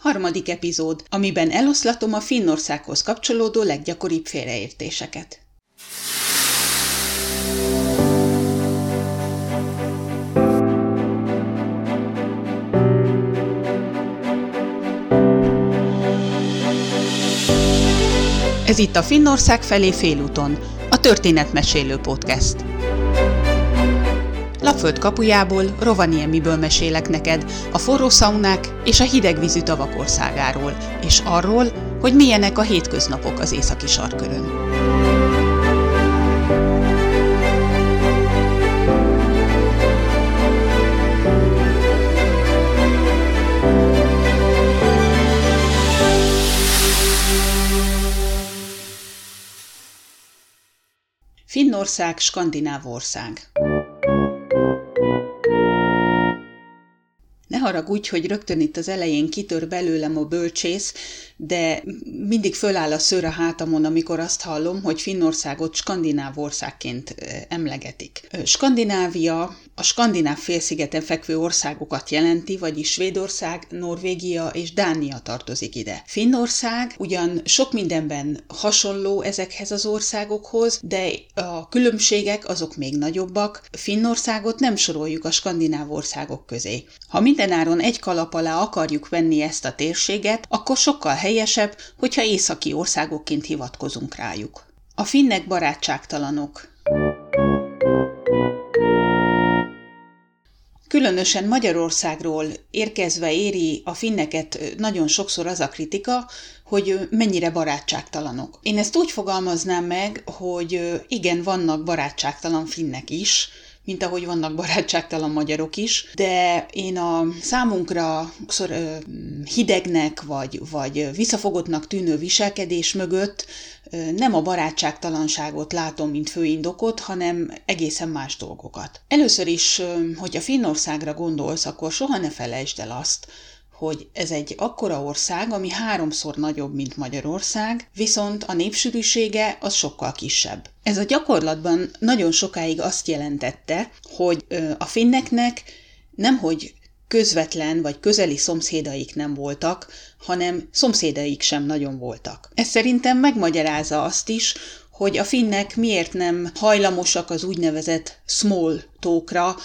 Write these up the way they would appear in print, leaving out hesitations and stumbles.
Harmadik epizód, amiben eloszlatom a Finnországhoz kapcsolódó leggyakoribb félreértéseket. Ez itt a Finnország felé félúton, a Történetmesélő Podcast. Lappföld kapujából, Rovaniemiből mesélek neked a forró szaunák és a hidegvízű tavak országáról, és arról, hogy milyenek a hétköznapok az északi sarkkörön. Finnország, skandináv ország. Ne haragudj, hogy rögtön itt az elején kitör belőlem a bölcsész, de mindig föláll a szőr a hátamon, amikor azt hallom, hogy Finnországot skandináv országként emlegetik. Skandinávia a skandináv félszigeten fekvő országokat jelenti, vagyis Svédország, Norvégia és Dánia tartozik ide. Finnország ugyan sok mindenben hasonló ezekhez az országokhoz, de a különbségek azok még nagyobbak. Finnországot nem soroljuk a skandináv országok közé. Ha mindenáron egy kalap alá akarjuk venni ezt a térséget, akkor sokkal helyesebb, hogyha északi országokként hivatkozunk rájuk. A finnek barátságtalanok. Különösen Magyarországról érkezve éri a finneket nagyon sokszor az a kritika, hogy mennyire barátságtalanok. Én ezt úgy fogalmaznám meg, hogy igen, vannak barátságtalan finnek is, mint ahogy vannak barátságtalan magyarok is, de én a számunkra sokszor hidegnek vagy visszafogottnak tűnő viselkedés mögött nem a barátságtalanságot látom, mint főindokot, hanem egészen más dolgokat. Először is, hogyha Finnországra gondolsz, akkor soha ne felejtsd el azt, hogy ez egy akkora ország, ami 3-szor nagyobb, mint Magyarország, viszont a népsűrűsége az sokkal kisebb. Ez a gyakorlatban nagyon sokáig azt jelentette, hogy a finneknek nemhogy közvetlen vagy közeli szomszédaik nem voltak, hanem szomszédaik sem nagyon voltak. Ez szerintem megmagyarázza azt is, hogy a finnek miért nem hajlamosak az úgynevezett small talkra,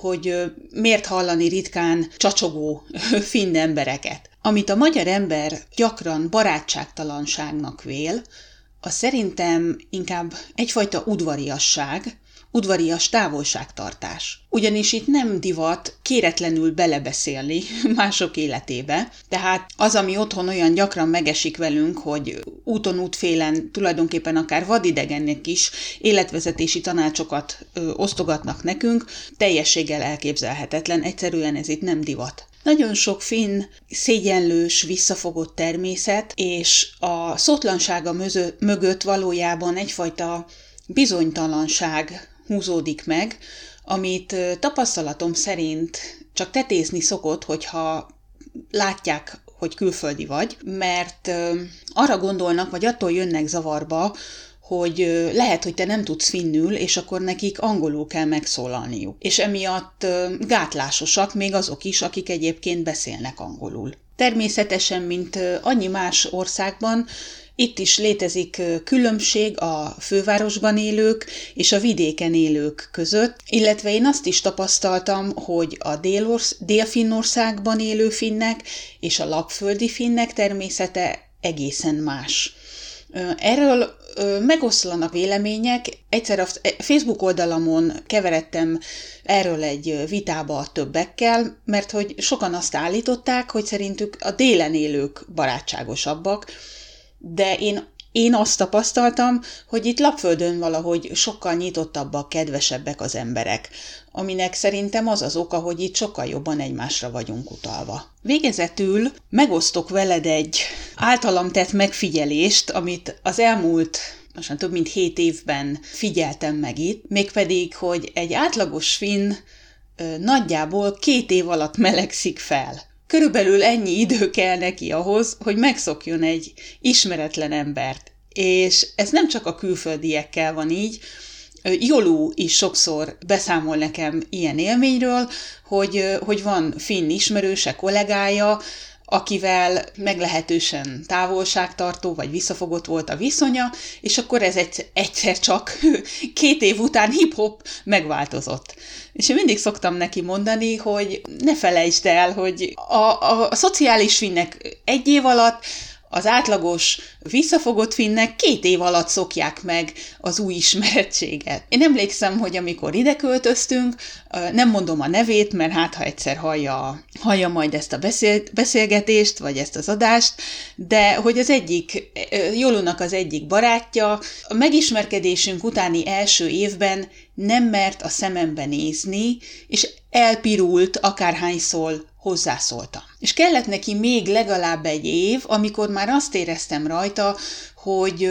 hogy miért hallani ritkán csacsogó finn embereket. Amit a magyar ember gyakran barátságtalanságnak vél, az szerintem inkább egyfajta udvarias távolságtartás. Ugyanis itt nem divat kéretlenül belebeszélni mások életébe, tehát az, ami otthon olyan gyakran megesik velünk, hogy úton, útfélen, tulajdonképpen akár vadidegennek is életvezetési tanácsokat osztogatnak nekünk, teljességgel elképzelhetetlen, egyszerűen ez itt nem divat. Nagyon sok finn szégyenlős, visszafogott természet, és a szótlansága mögött valójában egyfajta bizonytalanság húzódik meg, amit tapasztalatom szerint csak tetézni szokott, hogyha látják, hogy külföldi vagy, mert arra gondolnak, vagy attól jönnek zavarba, hogy lehet, hogy te nem tudsz finnül, és akkor nekik angolul kell megszólalniuk. És emiatt gátlásosak még azok is, akik egyébként beszélnek angolul. Természetesen, mint annyi más országban, itt is létezik különbség a fővárosban élők és a vidéken élők között, illetve én azt is tapasztaltam, hogy a Dél-Finnországban élő finnek és a lappföldi finnek természete egészen más. Erről megoszlanak vélemények, egyszer a Facebook oldalamon keveredtem erről egy vitába a többekkel, mert hogy sokan azt állították, hogy szerintük a délen élők barátságosabbak, de én azt tapasztaltam, hogy itt Lappföldön valahogy sokkal nyitottabbak, kedvesebbek az emberek, aminek szerintem az az oka, hogy itt sokkal jobban egymásra vagyunk utalva. Végezetül megosztok veled egy általam tett megfigyelést, amit az elmúlt most több mint 7 évben figyeltem meg itt, mégpedig, hogy egy átlagos finn nagyjából 2 év alatt melegszik fel. Körülbelül ennyi idő kell neki ahhoz, hogy megszokjon egy ismeretlen embert. És ez nem csak a külföldiekkel van így, Jolú is sokszor beszámol nekem ilyen élményről, hogy van finn ismerőse, kollégája, akivel meglehetősen távolságtartó vagy visszafogott volt a viszonya, és akkor ez egyszer csak 2 év után hip-hop megváltozott. És én mindig szoktam neki mondani, hogy ne felejtsd el, hogy a szociális finnek 1 év alatt, az átlagos visszafogott finnek 2 év alatt szokják meg az új ismerettséget. Én emlékszem, hogy amikor ide költöztünk, nem mondom a nevét, mert hát ha egyszer hallja majd ezt a beszélgetést, vagy ezt az adást, de hogy az egyik, Jolúnak az egyik barátja, a megismerkedésünk utáni első évben nem mert a szemembe nézni, és elpirult akárhányszor hozzászóltam. És kellett neki még legalább 1 év, amikor már azt éreztem rajta, hogy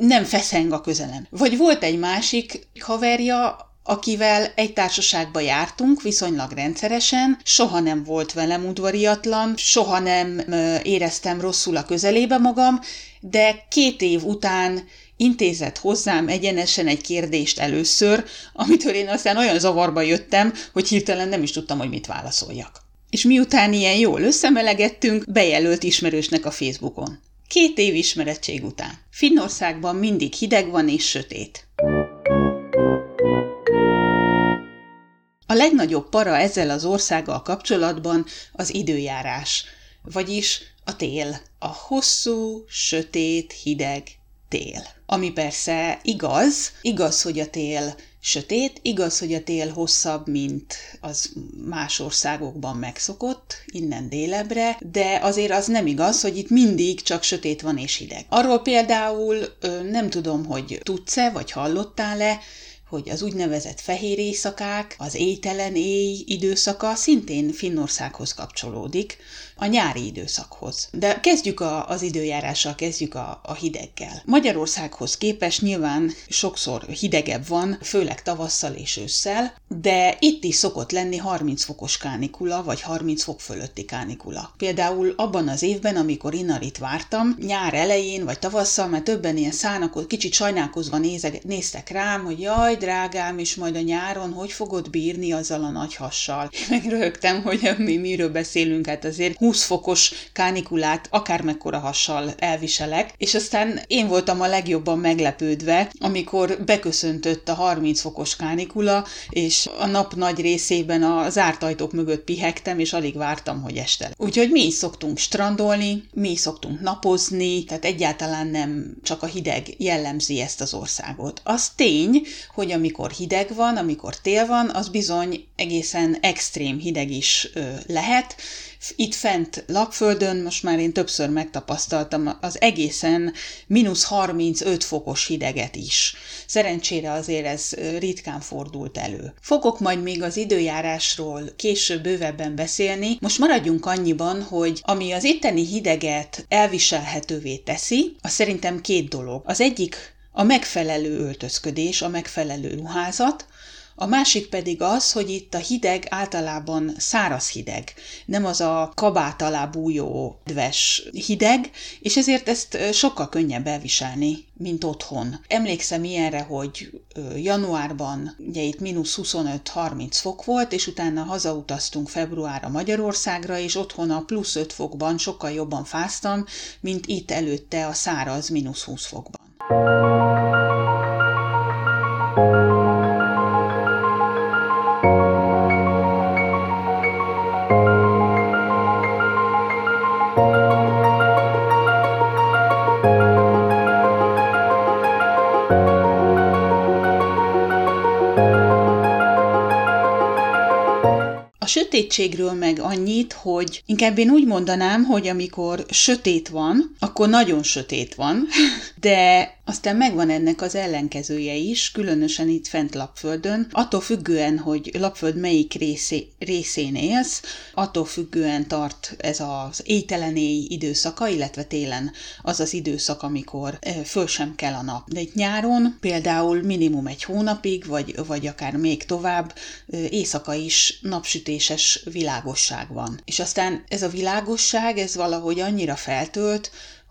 nem feszeng a közelem. Vagy volt egy másik haverja, akivel egy társaságba jártunk viszonylag rendszeresen, soha nem volt velem udvariatlan, soha nem éreztem rosszul a közelébe magam, de 2 év után intézett hozzám egyenesen egy kérdést először, amitől én aztán olyan zavarba jöttem, hogy hirtelen nem is tudtam, hogy mit válaszoljak. És miután ilyen jól összemelegettünk, bejelölt ismerősnek a Facebookon. 2 év ismerettség után. Finnországban mindig hideg van és sötét. A legnagyobb para ezzel az országgal kapcsolatban az időjárás, vagyis a tél. A hosszú, sötét, hideg tél. Ami persze igaz, hogy a tél sötét, igaz, hogy a tél hosszabb, mint az más országokban megszokott, innen délebre, de azért az nem igaz, hogy itt mindig csak sötét van és hideg. Arról például nem tudom, hogy tudsz-e, vagy hallottál-e, hogy az úgynevezett fehér éjszakák, az éjtelen éj időszaka szintén Finnországhoz kapcsolódik, a nyári időszakhoz. De kezdjük az időjárással, kezdjük a hideggel. Magyarországhoz képest nyilván sokszor hidegebb van, főleg tavasszal és ősszel, de itt is szokott lenni 30 fokos kánikula, vagy 30 fok fölötti kánikula. Például abban az évben, amikor innarit vártam, nyár elején, vagy tavasszal, mert többen ilyen szának, kicsit sajnálkozva néztek rám, hogy jaj, drágám, és majd a nyáron hogy fogod bírni azzal a nagy hassal? Én meg röhögtem, hogy miről beszélünk, hát azért 20 fokos kánikulát akármekkora hassal elviselek, és aztán én voltam a legjobban meglepődve, amikor beköszöntött a 30 fokos kánikula, és a nap nagy részében a zárt ajtók mögött pihegtem, és alig vártam, hogy este. Úgyhogy mi is szoktunk strandolni, mi is szoktunk napozni, tehát egyáltalán nem csak a hideg jellemzi ezt az országot. Az tény, hogy amikor hideg van, amikor tél van, az bizony egészen extrém hideg is lehet. Itt fent Lappföldön, most már én többször megtapasztaltam az egészen -35 fokos hideget is. Szerencsére azért ez ritkán fordult elő. Fogok majd még az időjárásról később bővebben beszélni. Most maradjunk annyiban, hogy ami az itteni hideget elviselhetővé teszi, az szerintem 2 dolog. Az egyik a megfelelő öltözködés, a megfelelő ruházat, a másik pedig az, hogy itt a hideg általában száraz hideg, nem az a kabát alá bújó nedves hideg, és ezért ezt sokkal könnyebb elviselni, mint otthon. Emlékszem ilyenre, hogy januárban ugye itt -25-30 fok volt, és utána hazautaztunk februárra Magyarországra, és otthon a +5 fokban sokkal jobban fáztam, mint itt előtte a száraz -20 fokban. A sötétségről meg annyit, hogy inkább én úgy mondanám, hogy amikor sötét van, akkor nagyon sötét van, de aztán megvan ennek az ellenkezője is, különösen itt fent Lappföldön. Attól függően, hogy Lappföld melyik részén élsz, attól függően tart ez az éjtelen éj időszaka, illetve télen az az időszak, amikor föl sem kell a nap. De itt nyáron például minimum 1 hónapig, vagy akár még tovább éjszaka is napsütéses világosság van. És aztán ez a világosság, ez valahogy annyira feltölt,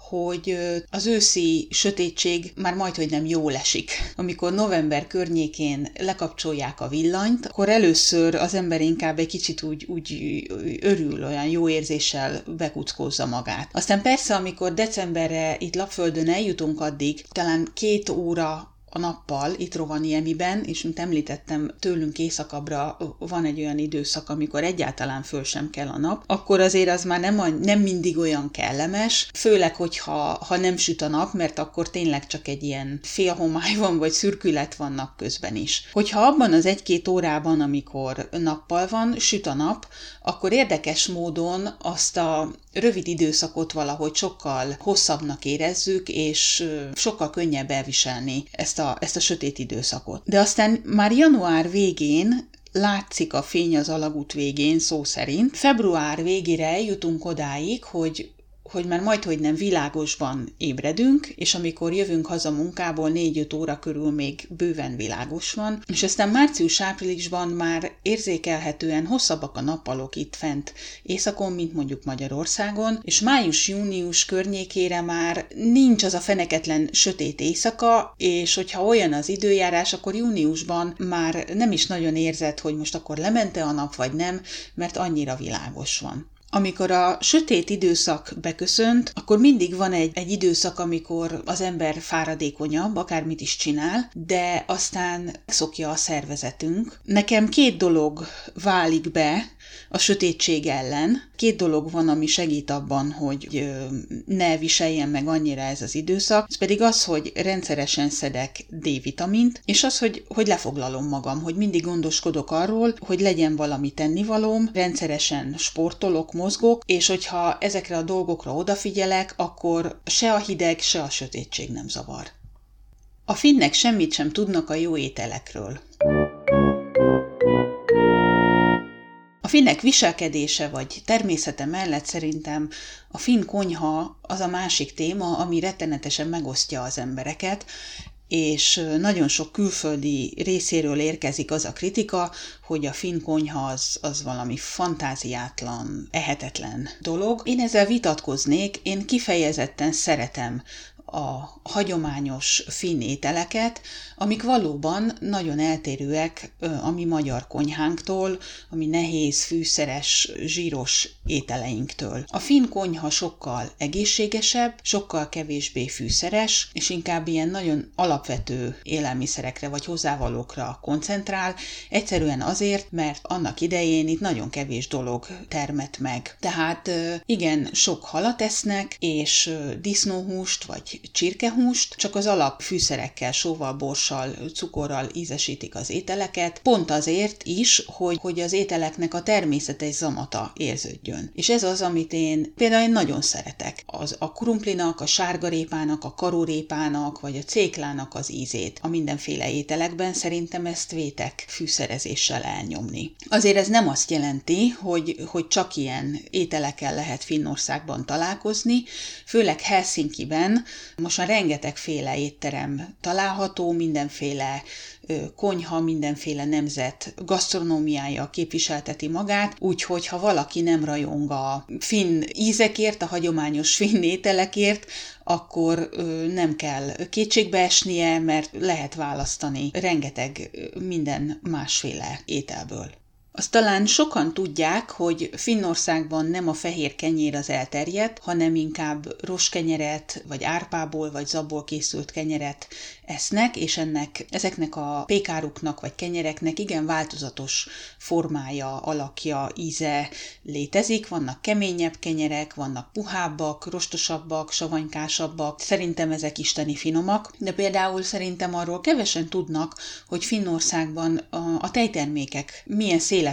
hogy az őszi sötétség már majdhogy nem jól esik. Amikor november környékén lekapcsolják a villanyt, akkor először az ember inkább egy kicsit úgy örül, olyan jó érzéssel bekuckózza magát. Aztán persze, amikor decemberre itt Lappföldön eljutunk addig, talán 2 óra a nappal, itt Rovaniemiben, és mint említettem, tőlünk északabbra van egy olyan időszak, amikor egyáltalán föl sem kell a nap, akkor azért az már nem mindig olyan kellemes, főleg, hogyha nem süt a nap, mert akkor tényleg csak egy ilyen félhomály van, vagy szürkület vannak közben is. Hogyha abban az 1-2 órában, amikor nappal van, süt a nap, akkor érdekes módon azt a rövid időszakot valahogy sokkal hosszabbnak érezzük, és sokkal könnyebb elviselni ezt a sötét időszakot. De aztán már január végén látszik a fény az alagút végén, szó szerint. Február végére eljutunk odáig, hogy már majdhogy nem világosban ébredünk, és amikor jövünk haza munkából, 4-5 óra körül még bőven világos van, és aztán március-áprilisban már érzékelhetően hosszabbak a nappalok itt fent északon, mint mondjuk Magyarországon, és május-június környékére már nincs az a feneketlen sötét éjszaka, és hogyha olyan az időjárás, akkor júniusban már nem is nagyon érzed, hogy most akkor lemente a nap, vagy nem, mert annyira világos van. Amikor a sötét időszak beköszönt, akkor mindig van egy időszak, amikor az ember fáradékonyabb, akármit is csinál, de aztán megszokja a szervezetünk. Nekem 2 dolog válik be a sötétség ellen. 2 dolog van, ami segít abban, hogy ne viseljen meg annyira ez az időszak. Ez pedig az, hogy rendszeresen szedek D-vitamint, és az, hogy lefoglalom magam, hogy mindig gondoskodok arról, hogy legyen valami tennivalóm, rendszeresen sportolok, mozgok, és hogyha ezekre a dolgokra odafigyelek, akkor se a hideg, se a sötétség nem zavar. A finnek semmit sem tudnak a jó ételekről. A finnek viselkedése vagy természete mellett szerintem a finn konyha az a másik téma, ami rettenetesen megosztja az embereket, és nagyon sok külföldi részéről érkezik az a kritika, hogy a finn konyha az valami fantáziátlan, ehetetlen dolog. Én ezzel vitatkoznék, én kifejezetten szeretem a hagyományos finn ételeket, amik valóban nagyon eltérőek a mi magyar konyhánktól, a mi nehéz, fűszeres, zsíros ételeinktől. A finn konyha sokkal egészségesebb, sokkal kevésbé fűszeres, és inkább ilyen nagyon alapvető élelmiszerekre vagy hozzávalókra koncentrál, egyszerűen azért, mert annak idején itt nagyon kevés dolog termett meg. Tehát igen, sok halat esznek, és disznóhúst vagy csirkehúst, csak az alap fűszerekkel, sóval, borssal, cukorral ízesítik az ételeket, pont azért is, hogy az ételeknek a természetes zamata érződjön. És ez az, amit én például nagyon szeretek. A krumplinak, a sárgarépának, a karórépának, vagy a céklának az ízét. A mindenféle ételekben szerintem ezt vétek fűszerezéssel elnyomni. Azért ez nem azt jelenti, hogy csak ilyen ételekkel lehet Finnországban találkozni, főleg Helsinkiben most már rengetegféle étterem található, mindenféle konyha, mindenféle nemzet gasztronómiája képviselteti magát, úgyhogy ha valaki nem rajong a finn ízekért, a hagyományos finn ételekért, akkor nem kell kétségbe esnie, mert lehet választani rengeteg minden másféle ételből. Azt talán sokan tudják, hogy Finnországban nem a fehér kenyér az elterjedt, hanem inkább roskenyeret, vagy árpából, vagy zabból készült kenyeret esznek, és ezeknek a pékáruknak, vagy kenyereknek igen változatos formája, alakja, íze létezik. Vannak keményebb kenyerek, vannak puhábbak, rostosabbak, savanykásabbak. Szerintem ezek isteni finomak, de például szerintem arról kevesen tudnak, hogy Finnországban a tejtermékek milyen széles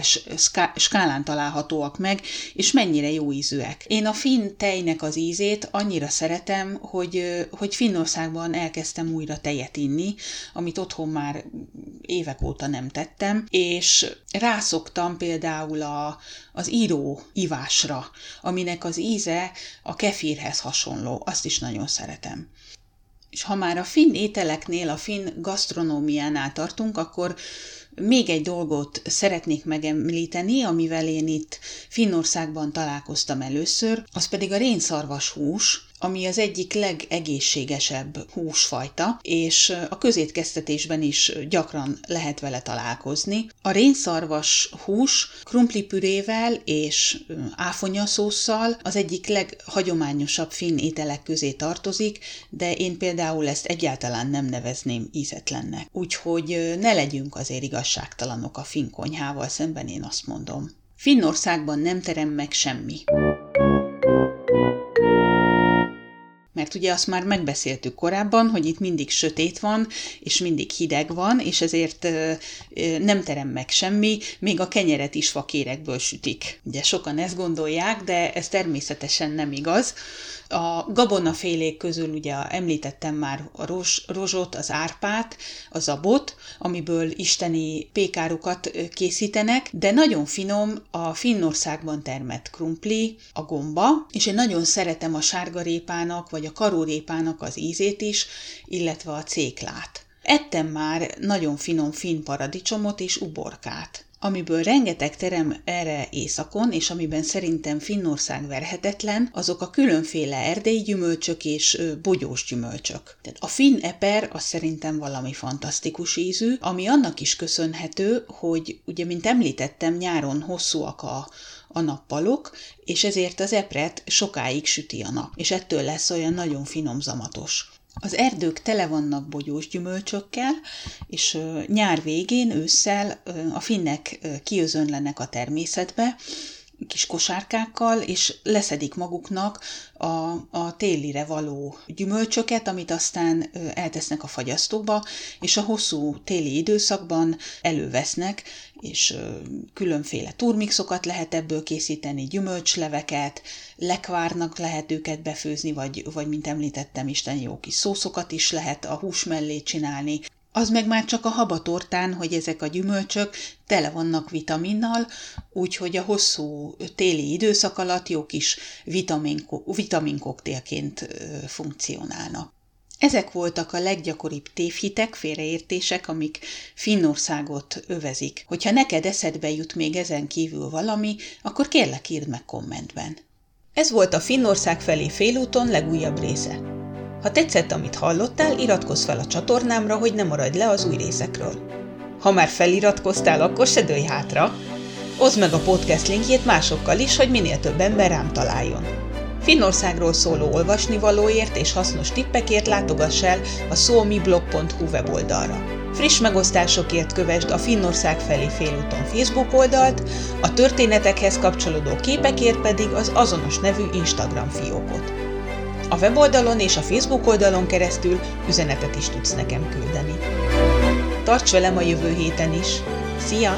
skálán találhatóak meg, és mennyire jó ízűek. Én a finn tejnek az ízét annyira szeretem, hogy Finnországban elkezdtem újra tejet inni, amit otthon már évek óta nem tettem, és rászoktam például az író ivásra, aminek az íze a kefirhez hasonló, azt is nagyon szeretem. És ha már a finn ételeknél, a finn gasztronómiánál tartunk, akkor még egy dolgot szeretnék megemlíteni, amivel én itt Finnországban találkoztam először, az pedig a rénszarvas hús, ami az egyik legegészségesebb húsfajta, és a közétkeztetésben is gyakran lehet vele találkozni. A rénszarvas hús krumplipürével és áfonyaszósszal az egyik leghagyományosabb finn ételek közé tartozik, de én például ezt egyáltalán nem nevezném ízetlennek. Úgyhogy ne legyünk azért igazságtalanok a finn konyhával szemben, én azt mondom. Finnországban nem terem meg semmi. Mert ugye azt már megbeszéltük korábban, hogy itt mindig sötét van, és mindig hideg van, és ezért nem terem meg semmi, még a kenyeret is fakérekből sütik. Ugye sokan ezt gondolják, de ez természetesen nem igaz. A gabonafélék közül ugye említettem már a rozsot, az árpát, a zabot, amiből isteni pékárukat készítenek, de nagyon finom a Finnországban termett krumpli, a gomba, és én nagyon szeretem a sárgarépának, vagy a karórépának az ízét is, illetve a céklát. Ettem már nagyon finom finn paradicsomot és uborkát, amiből rengeteg terem erre északon, és amiben szerintem Finnország verhetetlen, azok a különféle erdélyi gyümölcsök és bogyós gyümölcsök. Tehát a finn eper az szerintem valami fantasztikus ízű, ami annak is köszönhető, hogy ugye, mint említettem, nyáron hosszúak a nappalok, és ezért az epret sokáig süti a nap, és ettől lesz olyan nagyon finom zamatos. Az erdők tele vannak bogyós gyümölcsökkel, és nyár végén, ősszel a finnek kiözönlenek a természetbe, kis kosárkákkal, és leszedik maguknak a télire való gyümölcsöket, amit aztán eltesznek a fagyasztóba, és a hosszú téli időszakban elővesznek, és különféle turmixokat lehet ebből készíteni, gyümölcsleveket, lekvárnak lehet őket befőzni, vagy mint említettem, isteni jó kis szószokat is lehet a hús mellé csinálni. Az meg már csak a habatortán, hogy ezek a gyümölcsök tele vannak vitaminnal, úgyhogy a hosszú téli időszak alatt jó kis vitaminkoktéllként funkcionálnak. Ezek voltak a leggyakoribb tévhitek, félreértések, amik Finnországot övezik. Hogyha neked eszedbe jut még ezen kívül valami, akkor kérlek írd meg kommentben. Ez volt a Finnország felé félúton legújabb része. Ha tetszett, amit hallottál, iratkozz fel a csatornámra, hogy ne maradj le az új részekről. Ha már feliratkoztál, akkor se dőlj hátra! Oszd meg a podcast linkjét másokkal is, hogy minél több ember rám találjon. Finnországról szóló olvasnivalóért és hasznos tippekért látogass el a szomiblog.hu weboldalra. Friss megosztásokért kövesd a Finnország felé félúton Facebook oldalt, a történetekhez kapcsolódó képekért pedig az azonos nevű Instagram fiókot. A weboldalon és a Facebook oldalon keresztül üzenetet is tudsz nekem küldeni. Tarts velem a jövő héten is! Szia!